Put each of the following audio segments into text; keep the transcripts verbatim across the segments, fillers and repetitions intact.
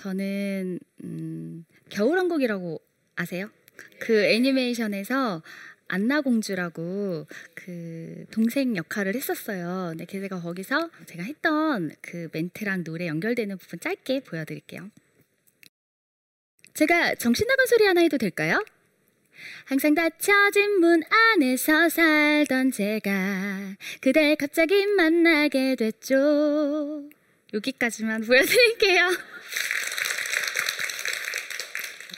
저는 음, 겨울왕국이라고 아세요? 그 애니메이션에서 안나 공주라고 그 동생 역할을 했었어요. 근데 제가 거기서 제가 했던 그 멘트랑 노래 연결되는 부분 짧게 보여드릴게요. 제가 정신 나간 소리 하나 해도 될까요? 항상 닫혀진 문 안에서 살던 제가 그댈 갑자기 만나게 됐죠. 여기까지만 보여드릴게요.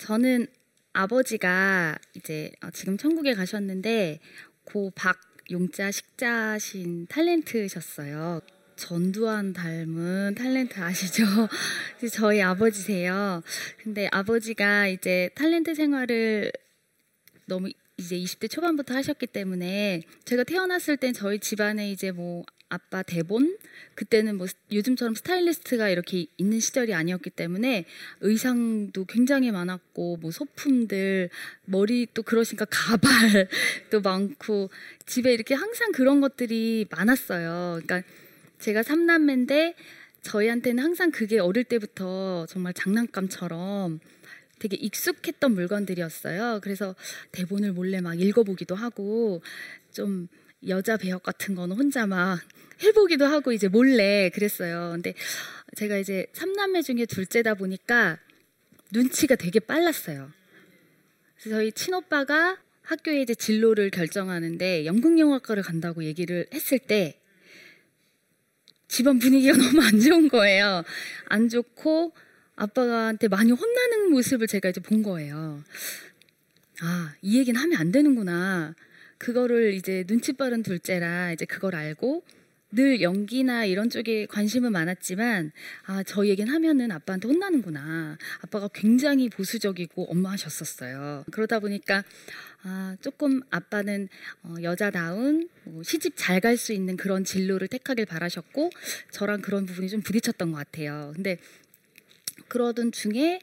저는 아버지가 이제 지금 천국에 가셨는데 고 박 용자 식자신 탤런트셨어요. 전두환 닮은 탤런트 아시죠? 저희 아버지세요. 근데 아버지가 이제 탤런트 생활을 너무 이제 이십 대 초반부터 하셨기 때문에 제가 태어났을 땐 저희 집안에 이제 뭐 아빠 대본, 그때는 뭐 요즘처럼 스타일리스트가 이렇게 있는 시절이 아니었기 때문에 의상도 굉장히 많았고 뭐 소품들, 머리 또 그러시니까 가발도 많고 집에 이렇게 항상 그런 것들이 많았어요. 그러니까 제가 삼 남매인데 저희한테는 항상 그게 어릴 때부터 정말 장난감처럼 되게 익숙했던 물건들이었어요. 그래서 대본을 몰래 막 읽어보기도 하고 좀 여자 배역 같은 거는 혼자 막 해보기도 하고 이제 몰래 그랬어요. 근데 제가 이제 삼 남매 중에 둘째다 보니까 눈치가 되게 빨랐어요. 그래서 저희 친오빠가 학교에 이제 진로를 결정하는데 연극영화과를 간다고 얘기를 했을 때 집안 분위기가 너무 안 좋은 거예요. 안 좋고 아빠한테 많이 혼나는 모습을 제가 이제 본 거예요. 아, 이 얘기는 하면 안 되는구나. 그거를 이제 눈치 빠른 둘째라 이제 그걸 알고 늘 연기나 이런 쪽에 관심은 많았지만 아, 저 얘기는 하면은 아빠한테 혼나는구나. 아빠가 굉장히 보수적이고 엄마하셨었어요. 그러다 보니까 아, 조금 아빠는 어, 여자다운 뭐 시집 잘 갈 수 있는 그런 진로를 택하길 바라셨고 저랑 그런 부분이 좀 부딪혔던 것 같아요. 근데 그러던 중에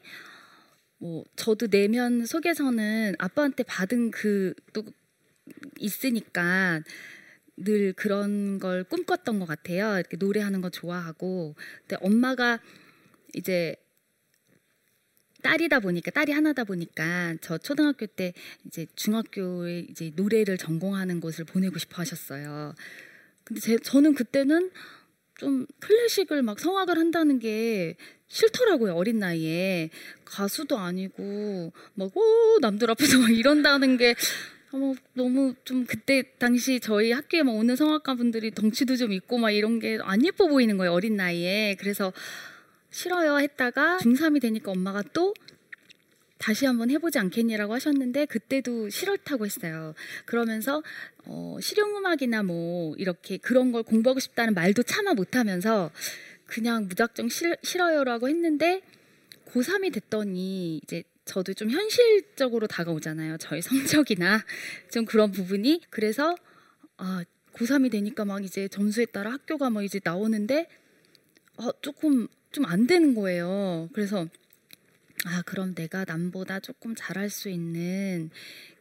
뭐 저도 내면 속에서는 아빠한테 받은 그 또 있으니까 늘 그런 걸 꿈꿨던 것 같아요. 이렇게 노래하는 거 좋아하고. 근데 엄마가 이제 딸이다 보니까 딸이 하나다 보니까 저 초등학교 때 이제 중학교에 이제 노래를 전공하는 곳을 보내고 싶어 하셨어요. 근데 제, 저는 그때는 좀 클래식을 막 성악을 한다는 게 싫더라고요. 어린 나이에 가수도 아니고 막 오 남들 앞에서 막 이런다는 게 어, 너무 좀 그때 당시 저희 학교에 막 오는 성악가분들이 덩치도 좀 있고 막 이런 게 안 예뻐 보이는 거예요. 어린 나이에. 그래서 싫어요 했다가 중삼이 되니까 엄마가 또 다시 한번 해보지 않겠니라고 하셨는데 그때도 싫었다고 했어요. 그러면서 어, 실용음악이나 뭐 이렇게 그런 걸 공부하고 싶다는 말도 차마 못하면서 그냥 무작정 싫, 싫어요라고 했는데 고삼이 됐더니 이제 저도 좀 현실적으로 다가오잖아요. 저희 성적이나 좀 그런 부분이. 그래서 아, 고삼이 되니까 막 이제 점수에 따라 학교가 막 이제 나오는데 아, 조금 좀 안 되는 거예요. 그래서 아, 그럼 내가 남보다 조금 잘할 수 있는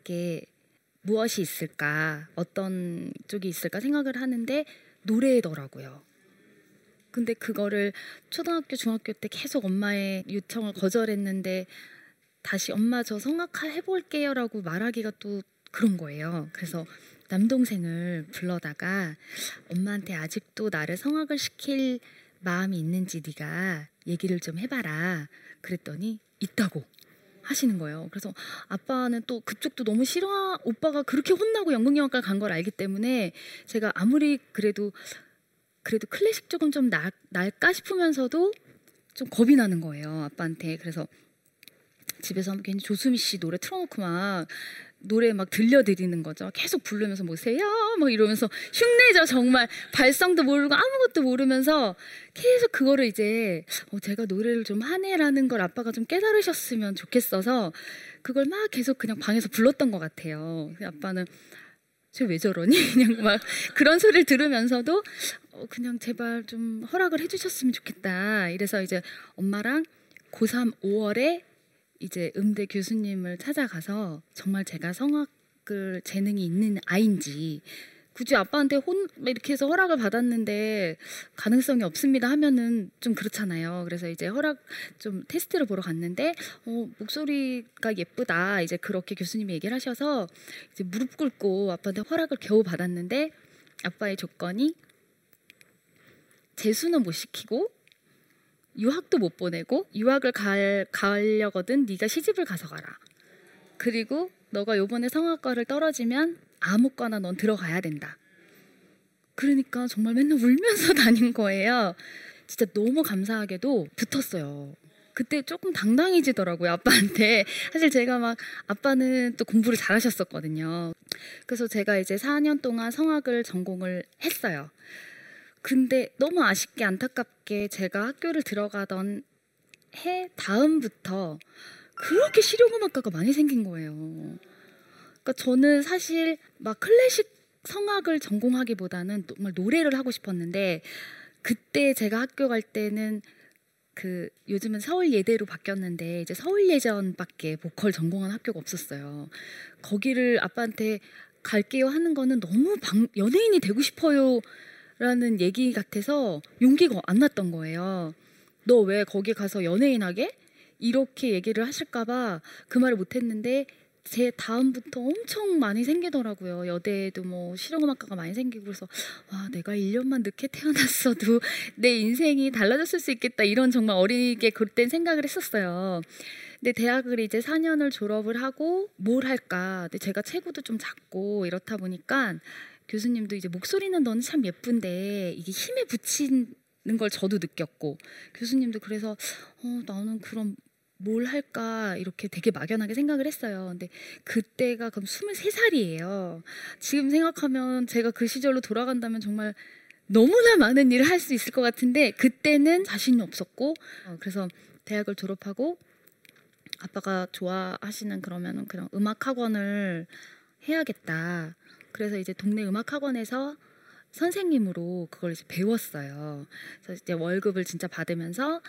게 무엇이 있을까? 어떤 쪽이 있을까 생각을 하는데 노래더라고요. 근데 그거를 초등학교, 중학교 때 계속 엄마의 요청을 거절했는데 다시 엄마 저 성악 해볼게요 라고 말하기가 또 그런 거예요. 그래서 남동생을 불러다가 엄마한테 아직도 나를 성악을 시킬 마음이 있는지 네가 얘기를 좀 해봐라 그랬더니 있다고 하시는 거예요. 그래서 아빠는 또 그쪽도 너무 싫어. 오빠가 그렇게 혼나고 연극영화과 간 걸 알기 때문에 제가 아무리 그래도 그래도 클래식 쪽은 좀 나, 날까 싶으면서도 좀 겁이 나는 거예요. 아빠한테. 그래서 집에서 괜히 조수미 씨 노래 틀어놓고 막 노래 막 들려드리는 거죠. 계속 부르면서 뭐세요 막 이러면서 흉내죠. 정말 발성도 모르고 아무것도 모르면서 계속 그거를 이제 어, 제가 노래를 좀 하네라는 걸 아빠가 좀 깨달으셨으면 좋겠어서 그걸 막 계속 그냥 방에서 불렀던 것 같아요. 아빠는 쟤 왜 저러니? 그냥 막 그런 소리를 들으면서도 어, 그냥 제발 좀 허락을 해주셨으면 좋겠다. 이래서 이제 엄마랑 고삼 오월에 이제 음대 교수님을 찾아가서 정말 제가 성악을 재능이 있는 아이인지 굳이 아빠한테 혼 이렇게 해서 허락을 받았는데 가능성이 없습니다 하면은 좀 그렇잖아요. 그래서 이제 허락 좀 테스트를 보러 갔는데 어, 목소리가 예쁘다 이제 그렇게 교수님이 얘기를 하셔서 이제 무릎 꿇고 아빠한테 허락을 겨우 받았는데 아빠의 조건이 재수는 못 시키고 유학도 못 보내고 유학을 갈, 가려거든 네가 시집을 가서 가라. 그리고 너가 요번에 성악과를 떨어지면 아무과나 넌 들어가야 된다. 그러니까 정말 맨날 울면서 다닌 거예요. 진짜 너무 감사하게도 붙었어요. 그때 조금 당당해지더라고요, 아빠한테. 사실 제가 막 아빠는 또 공부를 잘하셨었거든요. 그래서 제가 이제 사 년 동안 성악을 전공을 했어요. 근데 너무 아쉽게 안타깝게 제가 학교를 들어가던 해 다음부터 그렇게 실용음악과가 많이 생긴 거예요. 그러니까 저는 사실 막 클래식 성악을 전공하기보다는 정말 노래를 하고 싶었는데 그때 제가 학교 갈 때는 그 요즘은 서울예대로 바뀌었는데 이제 서울예전밖에 보컬 전공한 학교가 없었어요. 거기를 아빠한테 갈게요 하는 거는 너무 방, 연예인이 되고 싶어요 라는 얘기 같아서 용기가 안 났던 거예요. 너 왜 거기 가서 연예인 하게? 이렇게 얘기를 하실까 봐 그 말을 못 했는데 제 다음부터 엄청 많이 생기더라고요. 여대에도 뭐 실용음악과가 많이 생기고 그래서 와, 내가 일 년만 늦게 태어났어도 내 인생이 달라졌을 수 있겠다 이런 정말 어리게 그땐 생각을 했었어요. 근데 대학을 이제 사 년을 졸업을 하고 뭘 할까? 근데 제가 체구도 좀 작고 이렇다 보니까 교수님도 이제 목소리는 너는 참 예쁜데 이게 힘에 붙이는 걸 저도 느꼈고 교수님도 그래서 어, 나는 그럼 뭘 할까 이렇게 되게 막연하게 생각을 했어요. 근데 그때가 그럼 스물세 살이에요. 지금 생각하면 제가 그 시절로 돌아간다면 정말 너무나 많은 일을 할 수 있을 것 같은데 그때는 자신이 없었고 어, 그래서 대학을 졸업하고 아빠가 좋아하시는 그러면은 그런 음악학원을 해야겠다. 그래서 이제 동네 음악학원에서 선생님으로 그걸 이제 배웠어요. 그래서 이제 월급을 진짜 받으면서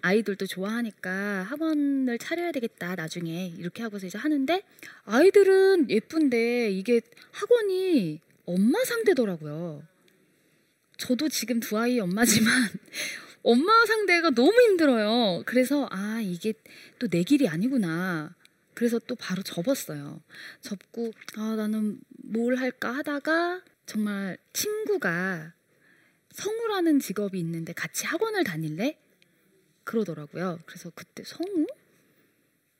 아이들도 좋아하니까 학원을 차려야 되겠다 나중에 이렇게 하고서 이제 하는데 아이들은 예쁜데 이게 학원이 엄마 상대더라고요. 저도 지금 두 아이 엄마지만 엄마 상대가 너무 힘들어요. 그래서 아 이게 또 내 길이 아니구나. 그래서 또 바로 접었어요. 접고 아 나는 뭘 할까 하다가 정말 친구가 성우라는 직업이 있는데 같이 학원을 다닐래? 그러더라고요. 그래서 그때 성우?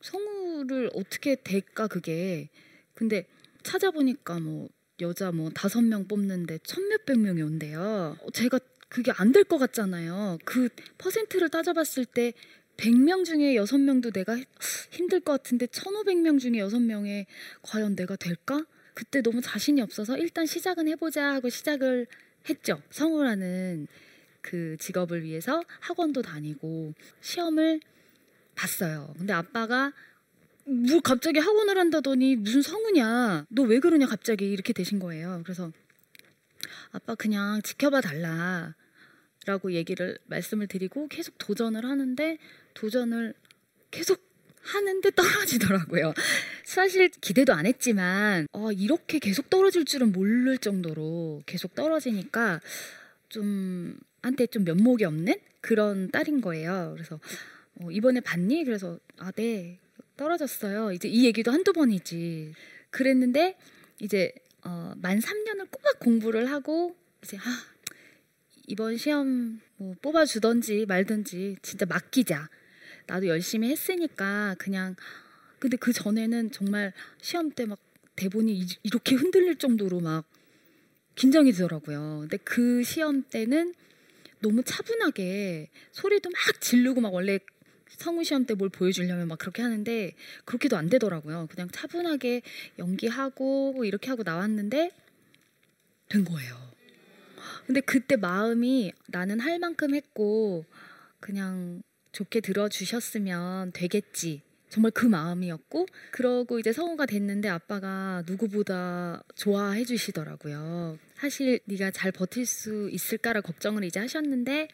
성우를 어떻게 될까 그게. 근데 찾아보니까 뭐 여자 뭐 다섯 명 뽑는데 천 몇백 명이 온대요. 제가 그게 안 될 것 같잖아요. 그 퍼센트를 따져봤을 때 백 명 중에 여섯 명도 내가 힘들 것 같은데 천오백 명 중에 여섯 명에 과연 내가 될까? 그때 너무 자신이 없어서 일단 시작은 해보자 하고 시작을 했죠. 성우라는 그 직업을 위해서 학원도 다니고 시험을 봤어요. 근데 아빠가 뭐 갑자기 학원을 한다더니 무슨 성우냐? 너 왜 그러냐 갑자기 이렇게 되신 거예요. 그래서 아빠 그냥 지켜봐 달라. 라고 얘기를 말씀을 드리고 계속 도전을 하는데 도전을 계속 하는데 떨어지더라고요. 사실 기대도 안 했지만 어, 이렇게 계속 떨어질 줄은 모를 정도로 계속 떨어지니까 좀 한테 좀 면목이 없는 그런 딸인 거예요. 그래서 어, 이번에 봤니? 그래서 아, 네 떨어졌어요. 이제 이 얘기도 한두 번이지. 그랬는데 이제 어, 만 삼 년을 꼬박 공부를 하고 이제 아 이번 시험 뭐 뽑아주던지 말든지 진짜 맡기자. 나도 열심히 했으니까 그냥. 근데 그 전에는 정말 시험 때 막 대본이 이렇게 흔들릴 정도로 막 긴장이 되더라고요. 근데 그 시험 때는 너무 차분하게 소리도 막 지르고 막 원래 성우 시험 때 뭘 보여주려면 막 그렇게 하는데 그렇게도 안 되더라고요. 그냥 차분하게 연기하고 이렇게 하고 나왔는데 된 거예요. 근데 그때 마음이 나는 할 만큼 했고 그냥 좋게 들어주셨으면 되겠지. 정말 그 마음이었고 그러고 이제 성우가 됐는데 아빠가 누구보다 좋아해 주시더라고요. 사실 네가 잘 버틸 수 있을까라 걱정을 이제 하셨는데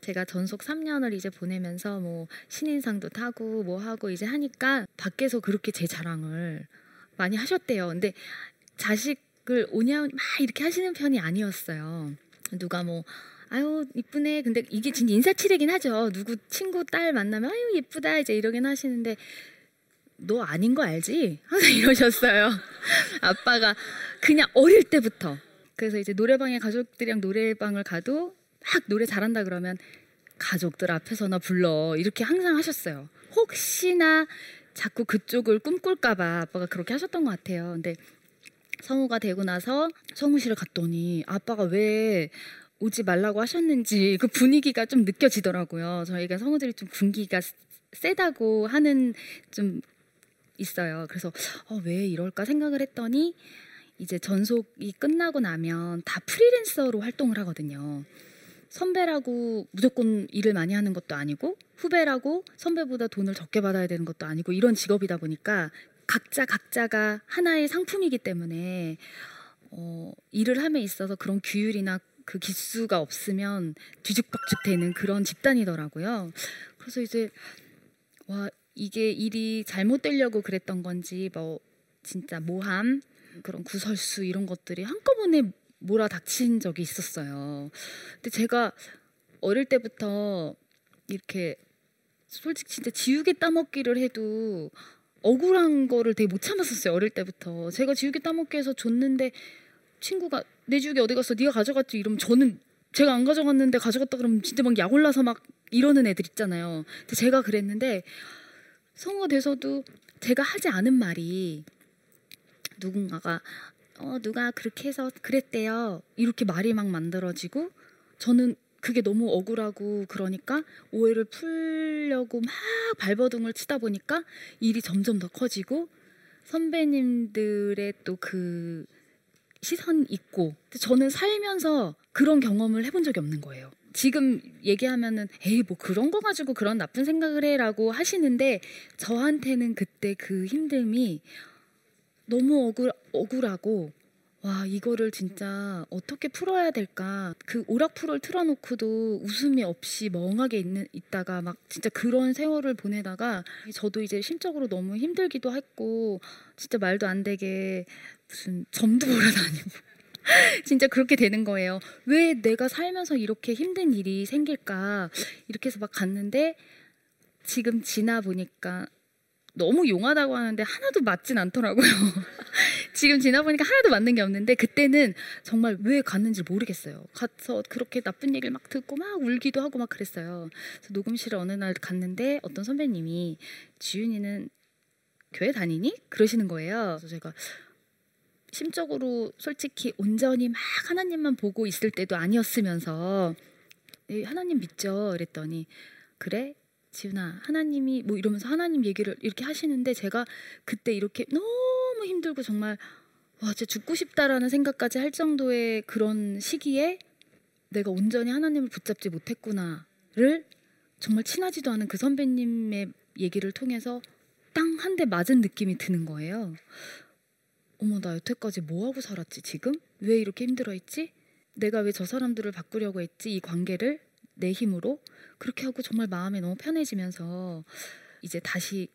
제가 전속 삼 년을 이제 보내면서 뭐 신인상도 타고 뭐 하고 이제 하니까 밖에서 그렇게 제 자랑을 많이 하셨대요. 근데 자식 그 오냐오 막 이렇게 하시는 편이 아니었어요. 누가 뭐 아유 이쁘네, 근데 이게 진짜 인사치레긴 하죠. 누구 친구 딸 만나면 아유 예쁘다 이제 이러긴 하시는데, 너 아닌 거 알지? 항상 이러셨어요. 아빠가 그냥 어릴 때부터. 그래서 이제 노래방에 가족들이랑 노래방을 가도 막 노래 잘한다 그러면 가족들 앞에서 나 불러 이렇게 항상 하셨어요. 혹시나 자꾸 그쪽을 꿈꿀까 봐 아빠가 그렇게 하셨던 것 같아요. 근데 성우가 되고 나서 성우실을 갔더니 아빠가 왜 오지 말라고 하셨는지 그 분위기가 좀 느껴지더라고요. 저희가 성우들이 좀 군기가 세다고 하는 좀 있어요. 그래서 어, 왜 이럴까 생각을 했더니 이제 전속이 끝나고 나면 다 프리랜서로 활동을 하거든요. 선배라고 무조건 일을 많이 하는 것도 아니고 후배라고 선배보다 돈을 적게 받아야 되는 것도 아니고 이런 직업이다 보니까 각자 각자가 하나의 상품이기 때문에 어, 일을 함에 있어서 그런 규율이나 그 기수가 없으면 뒤죽박죽 되는 그런 집단이더라고요. 그래서 이제 와 이게 일이 잘못되려고 그랬던 건지 뭐 진짜 모함 그런 구설수 이런 것들이 한꺼번에 몰아닥친 적이 있었어요. 근데 제가 어릴 때부터 이렇게 솔직히 진짜 지우개 따먹기를 해도 억울한 거를 되게 못 참았었어요. 어릴 때부터 제가 지우개 따먹기 해서 줬는데 친구가 내 지우개 어디 갔어? 네가 가져갔지? 이러면 저는 제가 안 가져갔는데 가져갔다 그러면 진짜 막 약올라서 막 이러는 애들 있잖아요. 근데 제가 그랬는데 성우가 돼서도 제가 하지 않은 말이 누군가가 어 누가 그렇게 해서 그랬대요 이렇게 말이 막 만들어지고 저는 그게 너무 억울하고 그러니까 오해를 풀려고 막 발버둥을 치다 보니까 일이 점점 더 커지고 선배님들의 또 그 시선 있고 저는 살면서 그런 경험을 해본 적이 없는 거예요. 지금 얘기하면은 에이 뭐 그런 거 가지고 그런 나쁜 생각을 해라고 하시는데 저한테는 그때 그 힘듦이 너무 억울, 억울하고 와 이거를 진짜 어떻게 풀어야 될까. 그 오락프로를 틀어놓고도 웃음이 없이 멍하게 있는, 있다가 막 진짜 그런 세월을 보내다가 저도 이제 심적으로 너무 힘들기도 했고 진짜 말도 안 되게 무슨 점도 보러 다니고 진짜 그렇게 되는 거예요. 왜 내가 살면서 이렇게 힘든 일이 생길까 이렇게 해서 막 갔는데 지금 지나 보니까 너무 용하다고 하는데 하나도 맞진 않더라고요. 지금 지나 보니까 하나도 맞는 게 없는데 그때는 정말 왜 갔는지 모르겠어요. 가서 그렇게 나쁜 얘기를 막 듣고 막 울기도 하고 막 그랬어요. 그래서 녹음실에 어느 날 갔는데 어떤 선배님이 지윤이는 교회 다니니? 그러시는 거예요. 그래서 제가 심적으로 솔직히 온전히 막 하나님만 보고 있을 때도 아니었으면서 하나님 믿죠? 이랬더니 그래? 지윤아 하나님이 뭐 이러면서 하나님 얘기를 이렇게 하시는데 제가 그때 이렇게 너무 힘들고 정말 와 진짜 죽고 싶다라는 생각까지 할 정도의 그런 시기에 내가 온전히 하나님을 붙잡지 못했구나를 정말 친하지도 않은 그 선배님의 얘기를 통해서 땅 한 대 맞은 느낌이 드는 거예요. 어머 나 여태까지 뭐하고 살았지 지금? 왜 이렇게 힘들어했지? 내가 왜 저 사람들을 바꾸려고 했지 이 관계를? 내 힘으로 그렇게 하고 정말 마음이 너무 편해지면서 이제 다시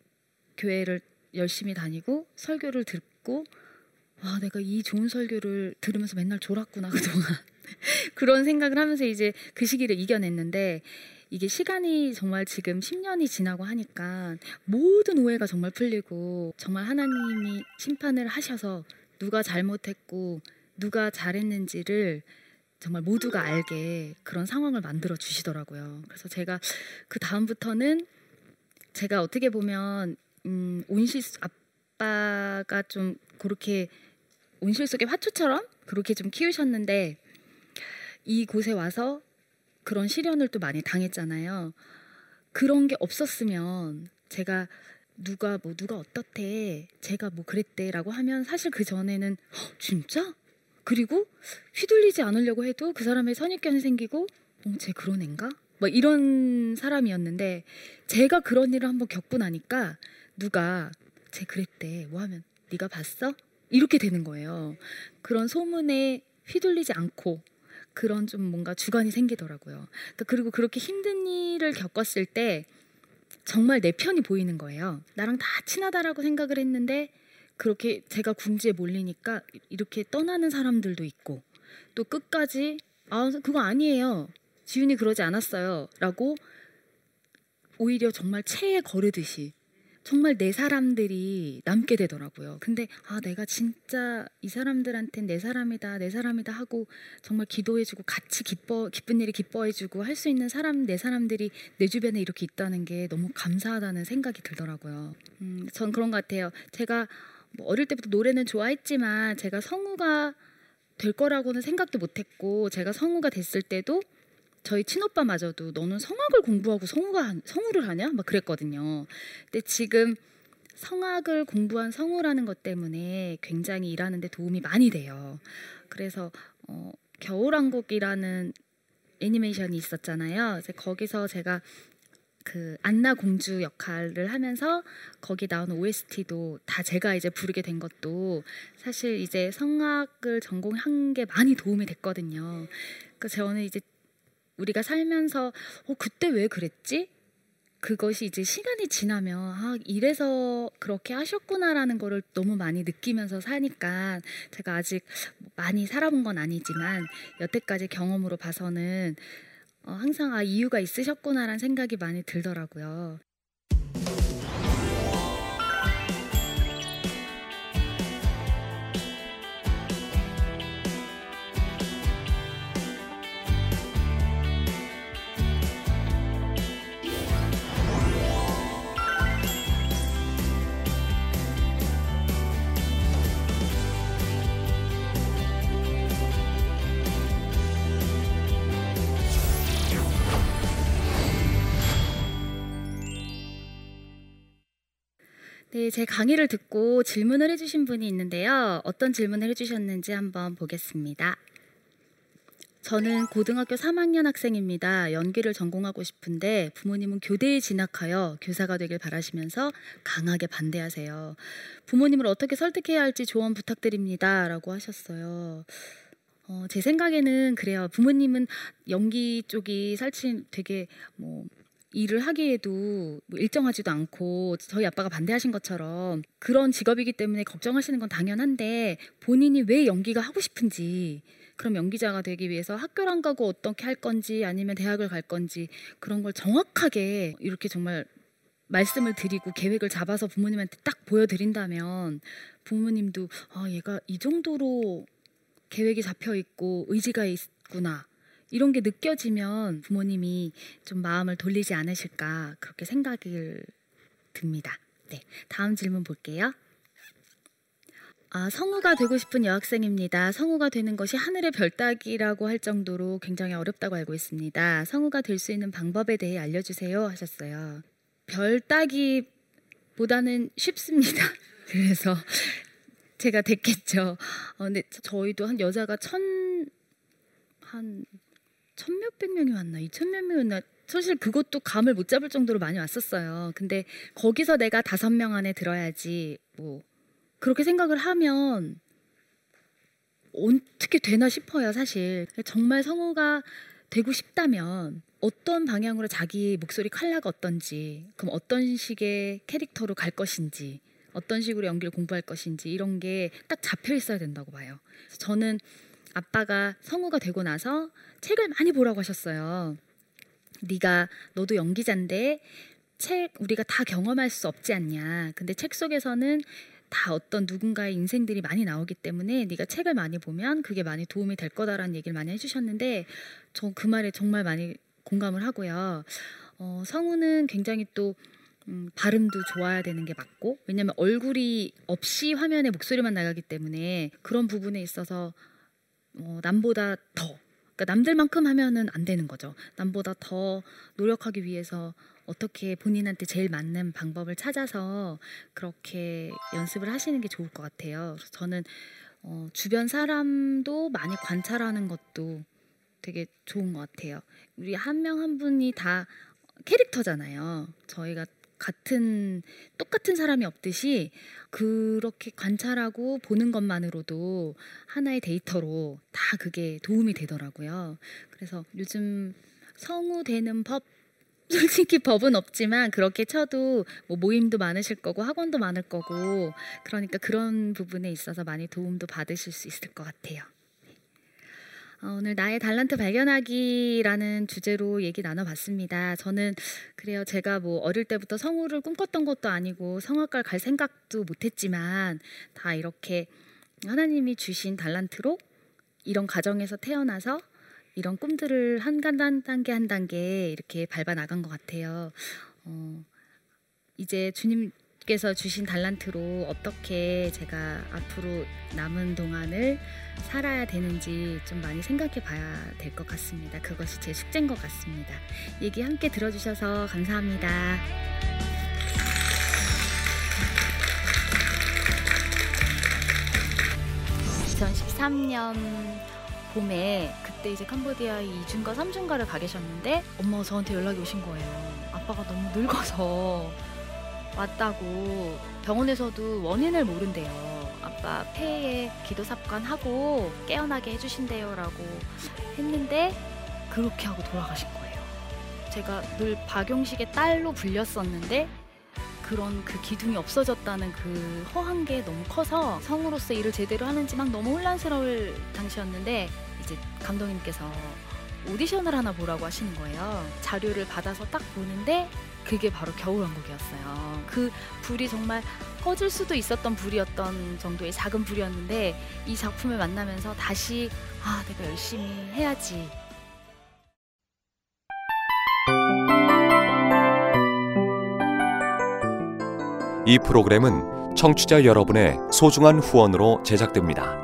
교회를 열심히 다니고 설교를 듣고 와 내가 이 좋은 설교를 들으면서 맨날 졸았구나 그동안 그런 생각을 하면서 이제 그 시기를 이겨냈는데 이게 시간이 정말 지금 십 년이 지나고 하니까 모든 오해가 정말 풀리고 정말 하나님이 심판을 하셔서 누가 잘못했고 누가 잘했는지를 정말 모두가 알게 그런 상황을 만들어 주시더라고요. 그래서 제가 그 다음부터는 제가 어떻게 보면 음, 온실 아빠가 좀 그렇게 온실 속의 화초처럼 그렇게 좀 키우셨는데 이곳에 와서 그런 시련을 또 많이 당했잖아요. 그런 게 없었으면 제가 누가 뭐 누가 어떻대 제가 뭐 그랬대라고 하면 사실 그 전에는 진짜? 그리고 휘둘리지 않으려고 해도 그 사람의 선입견이 생기고 어, 쟤 그런 앤가? 막 이런 사람이었는데 제가 그런 일을 한번 겪고 나니까 누가 쟤 그랬대 뭐 하면 네가 봤어? 이렇게 되는 거예요. 그런 소문에 휘둘리지 않고 그런 좀 뭔가 주관이 생기더라고요. 그리고 그렇게 힘든 일을 겪었을 때 정말 내 편이 보이는 거예요. 나랑 다 친하다라고 생각을 했는데 그렇게 제가 궁지에 몰리니까 이렇게 떠나는 사람들도 있고 또 끝까지 아 그거 아니에요. 지윤이 그러지 않았어요. 라고 오히려 정말 채에 거르듯이 정말 내 사람들이 남게 되더라고요. 근데 아 내가 진짜 이 사람들한테는 내 사람이다 내 사람이다 하고 정말 기도해주고 같이 기뻐, 기쁜 일이 기뻐해주고 할 수 있는 사람, 내 사람들이 내 주변에 이렇게 있다는 게 너무 감사하다는 생각이 들더라고요. 음, 전 그런 것 같아요. 제가 뭐 어릴 때부터 노래는 좋아했지만 제가 성우가 될 거라고는 생각도 못했고 제가 성우가 됐을 때도 저희 친오빠마저도 너는 성악을 공부하고 성우가, 성우를 하냐? 막 그랬거든요. 근데 지금 성악을 공부한 성우라는 것 때문에 굉장히 일하는 데 도움이 많이 돼요. 그래서 어, 겨울왕국이라는 애니메이션이 있었잖아요. 이제 거기서 제가 그 안나 공주 역할을 하면서 거기 나오는 오에스티도 다 제가 이제 부르게 된 것도 사실 이제 성악을 전공한 게 많이 도움이 됐거든요. 그러니까 저는 이제 우리가 살면서 어 그때 왜 그랬지? 그것이 이제 시간이 지나면 아 이래서 그렇게 하셨구나라는 거를 너무 많이 느끼면서 사니까 제가 아직 많이 살아본 건 아니지만 여태까지 경험으로 봐서는 어, 항상 아 이유가 있으셨구나라는 생각이 많이 들더라고요. 네, 제 강의를 듣고 질문을 해주신 분이 있는데요. 어떤 질문을 해주셨는지 한번 보겠습니다. 저는 고등학교 삼 학년 학생입니다. 연기를 전공하고 싶은데 부모님은 교대에 진학하여 교사가 되길 바라시면서 강하게 반대하세요. 부모님을 어떻게 설득해야 할지 조언 부탁드립니다. 라고 하셨어요. 어, 제 생각에는 그래요. 부모님은 연기 쪽이 사실 되게... 뭐. 일을 하기에도 일정하지도 않고 저희 아빠가 반대하신 것처럼 그런 직업이기 때문에 걱정하시는 건 당연한데 본인이 왜 연기가 하고 싶은지 그럼 연기자가 되기 위해서 학교를 안 가고 어떻게 할 건지 아니면 대학을 갈 건지 그런 걸 정확하게 이렇게 정말 말씀을 드리고 계획을 잡아서 부모님한테 딱 보여드린다면 부모님도 아 얘가 이 정도로 계획이 잡혀있고 의지가 있구나 이런 게 느껴지면 부모님이 좀 마음을 돌리지 않으실까 그렇게 생각이 듭니다. 네, 다음 질문 볼게요. 아, 성우가 되고 싶은 여학생입니다. 성우가 되는 것이 하늘의 별 따기라고 할 정도로 굉장히 어렵다고 알고 있습니다. 성우가 될 수 있는 방법에 대해 알려주세요 하셨어요. 별 따기보다는 쉽습니다. 그래서 제가 됐겠죠. 어, 근데 저희도 한 여자가 천... 한... 천 몇백 명이 왔나 이천 몇 명이 왔나 사실 그것도 감을 못 잡을 정도로 많이 왔었어요. 근데 거기서 내가 다섯 명 안에 들어야지 뭐 그렇게 생각을 하면 어떻게 되나 싶어요. 사실 정말 성우가 되고 싶다면 어떤 방향으로 자기 목소리 컬러가 어떤지 그럼 어떤 식의 캐릭터로 갈 것인지 어떤 식으로 연기를 공부할 것인지 이런 게 딱 잡혀 있어야 된다고 봐요. 저는 아빠가 성우가 되고 나서 책을 많이 보라고 하셨어요. 네가 너도 연기자인데 책 우리가 다 경험할 수 없지 않냐. 근데 책 속에서는 다 어떤 누군가의 인생들이 많이 나오기 때문에 네가 책을 많이 보면 그게 많이 도움이 될 거다라는 얘기를 많이 해주셨는데 저 그 말에 정말 많이 공감을 하고요. 어, 성우는 굉장히 또 음, 발음도 좋아야 되는 게 맞고 왜냐면 얼굴이 없이 화면에 목소리만 나가기 때문에 그런 부분에 있어서 어, 남보다 더 그러니까 남들만큼 하면은 안 되는 거죠. 남보다 더 노력하기 위해서 어떻게 본인한테 제일 맞는 방법을 찾아서 그렇게 연습을 하시는 게 좋을 것 같아요. 그래서 저는 어, 주변 사람도 많이 관찰하는 것도 되게 좋은 것 같아요. 우리 한 명 한 분이 다 캐릭터잖아요. 저희가 같은 똑같은 사람이 없듯이 그렇게 관찰하고 보는 것만으로도 하나의 데이터로 다 그게 도움이 되더라고요. 그래서 요즘 성우 되는 법 솔직히 법은 없지만 그렇게 쳐도 뭐 모임도 많으실 거고 학원도 많을 거고 그러니까 그런 부분에 있어서 많이 도움도 받으실 수 있을 것 같아요. 어, 오늘 나의 달란트 발견하기라는 주제로 얘기 나눠봤습니다. 저는 그래요. 제가 뭐 어릴 때부터 성우를 꿈꿨던 것도 아니고 성악과를 갈 생각도 못했지만 다 이렇게 하나님이 주신 달란트로 이런 가정에서 태어나서 이런 꿈들을 한 단계 한 단계 이렇게 밟아나간 것 같아요. 어, 이제 주님께서 주신 달란트로 어떻게 제가 앞으로 남은 동안을 살아야 되는지 좀 많이 생각해 봐야 될 것 같습니다. 그것이 제 숙제인 것 같습니다. 얘기 함께 들어주셔서 감사합니다. 이천십삼 년 봄에 그때 이제 캄보디아에 이 주인가 삼 주인가를 가 계셨는데 엄마가 저한테 연락이 오신 거예요. 아빠가 너무 늙어서 왔다고. 병원에서도 원인을 모른대요. 아빠 폐에 기도삽관하고 깨어나게 해주신대요 라고 했는데 그렇게 하고 돌아가신 거예요. 제가 늘 박용식의 딸로 불렸었는데 그런 그 기둥이 없어졌다는 그 허한 게 너무 커서 성으로서 일을 제대로 하는지 막 너무 혼란스러울 당시였는데 이제 감독님께서 오디션을 하나 보라고 하시는 거예요. 자료를 받아서 딱 보는데 그게 바로 겨울왕국이었어요. 그 불이 정말 꺼질 수도 있었던 불이었던 정도의 작은 불이었는데 이 작품을 만나면서 다시 아, 내가 열심히 해야지. 이 프로그램은 청취자 여러분의 소중한 후원으로 제작됩니다.